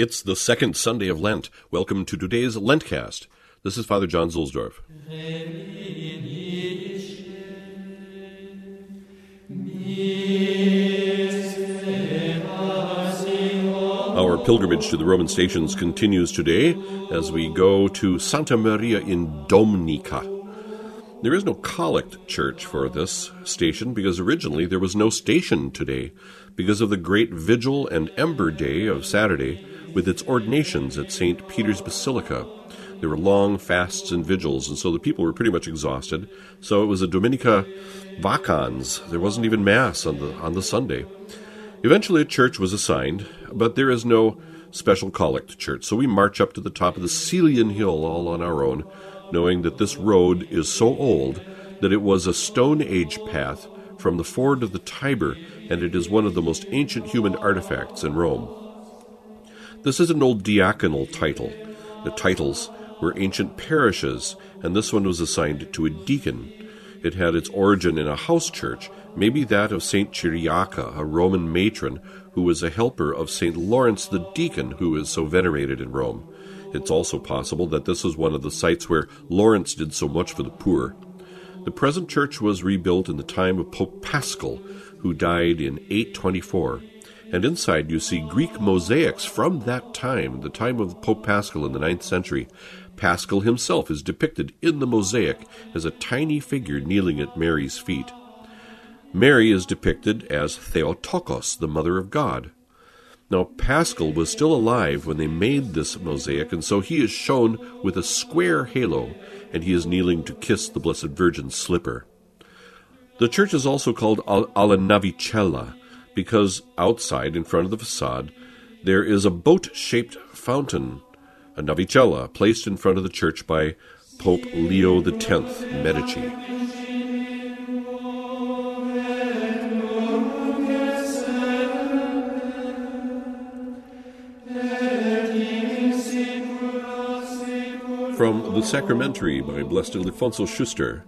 It's the second Sunday of Lent. Welcome to today's Lentcast. This is Father John Zuhlsdorf. Our pilgrimage to the Roman stations continues today as we go to Santa Maria in Domnica. There is no collect church for this station because originally there was no station today because of the great vigil and ember day of Saturday with its ordinations at St. Peter's Basilica. There were long fasts and vigils, and so the people were pretty much exhausted. So it was a Dominica vacans. There wasn't even Mass on the Sunday. Eventually a church was assigned, but there is no special collect church. So we march up to the top of the Celian Hill all on our own, knowing that this road is so old that it was a Stone Age path from the Ford of the Tiber, and it is one of the most ancient human artifacts in Rome. This is an old diaconal title. The titles were ancient parishes, and this one was assigned to a deacon. It had its origin in a house church, maybe that of St. Cyriaca, a Roman matron who was a helper of St. Lawrence the deacon, who is so venerated in Rome. It's also possible that this was one of the sites where Lawrence did so much for the poor. The present church was rebuilt in the time of Pope Pascal, who died in 824. And inside you see Greek mosaics from that time, the time of Pope Pascal in the 9th century. Pascal himself is depicted in the mosaic as a tiny figure kneeling at Mary's feet. Mary is depicted as Theotokos, the Mother of God. Now, Pascal was still alive when they made this mosaic, and so he is shown with a square halo, and he is kneeling to kiss the Blessed Virgin's slipper. The church is also called Alla Navicella, because outside, in front of the facade, there is a boat-shaped fountain, a Navicella, placed in front of the church by Pope Leo X Medici. From The Sacramentary by Blessed Alfonso Schuster.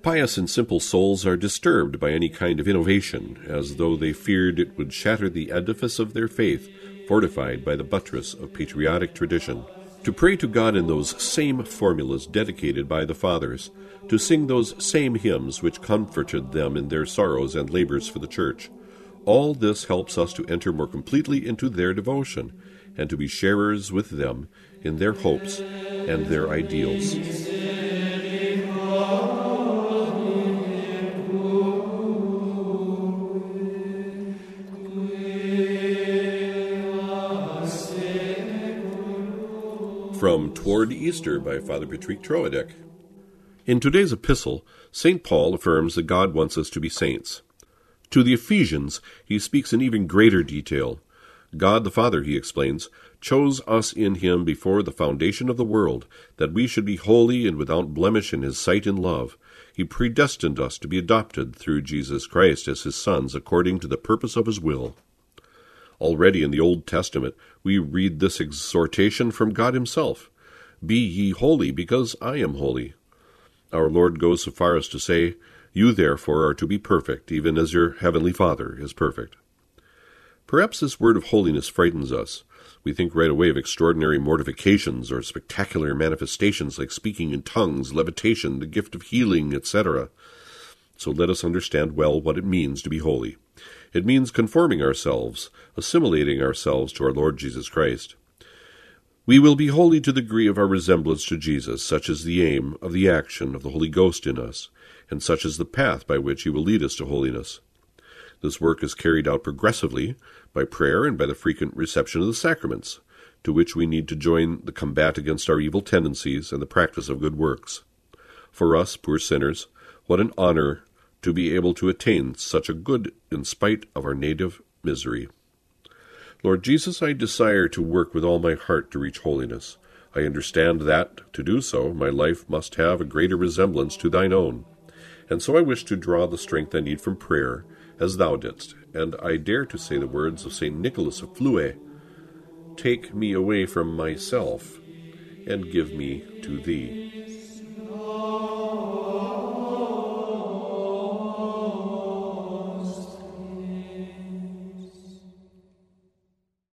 Pious and simple souls are disturbed by any kind of innovation, as though they feared it would shatter the edifice of their faith, fortified by the buttress of patriotic tradition. To pray to God in those same formulas dedicated by the fathers, to sing those same hymns which comforted them in their sorrows and labors for the church. All this helps us to enter more completely into their devotion, and to be sharers with them in their hopes and their ideals. From Toward Easter by Father Patrick Troadec. In today's epistle, St. Paul affirms that God wants us to be saints. To the Ephesians, he speaks in even greater detail. God the Father, he explains, chose us in him before the foundation of the world, that we should be holy and without blemish in his sight in love. He predestined us to be adopted through Jesus Christ as his sons, according to the purpose of his will. Already in the Old Testament, we read this exhortation from God himself, "Be ye holy, because I am holy." Our Lord goes so far as to say, "You therefore are to be perfect, even as your heavenly Father is perfect." Perhaps this word of holiness frightens us. We think right away of extraordinary mortifications or spectacular manifestations like speaking in tongues, levitation, the gift of healing, etc. So let us understand well what it means to be holy. It means conforming ourselves, assimilating ourselves to our Lord Jesus Christ. We will be holy to the degree of our resemblance to Jesus, such is the aim of the action of the Holy Ghost in us, and such is the path by which he will lead us to holiness. This work is carried out progressively by prayer and by the frequent reception of the sacraments, to which we need to join the combat against our evil tendencies and the practice of good works. For us, poor sinners, what an honor to be able to attain such a good in spite of our native misery. Lord Jesus, I desire to work with all my heart to reach holiness. I understand that, to do so, my life must have a greater resemblance to thine own. And so I wish to draw the strength I need from prayer, as thou didst, and I dare to say the words of St. Nicholas of Flue, "Take me away from myself, and give me to thee."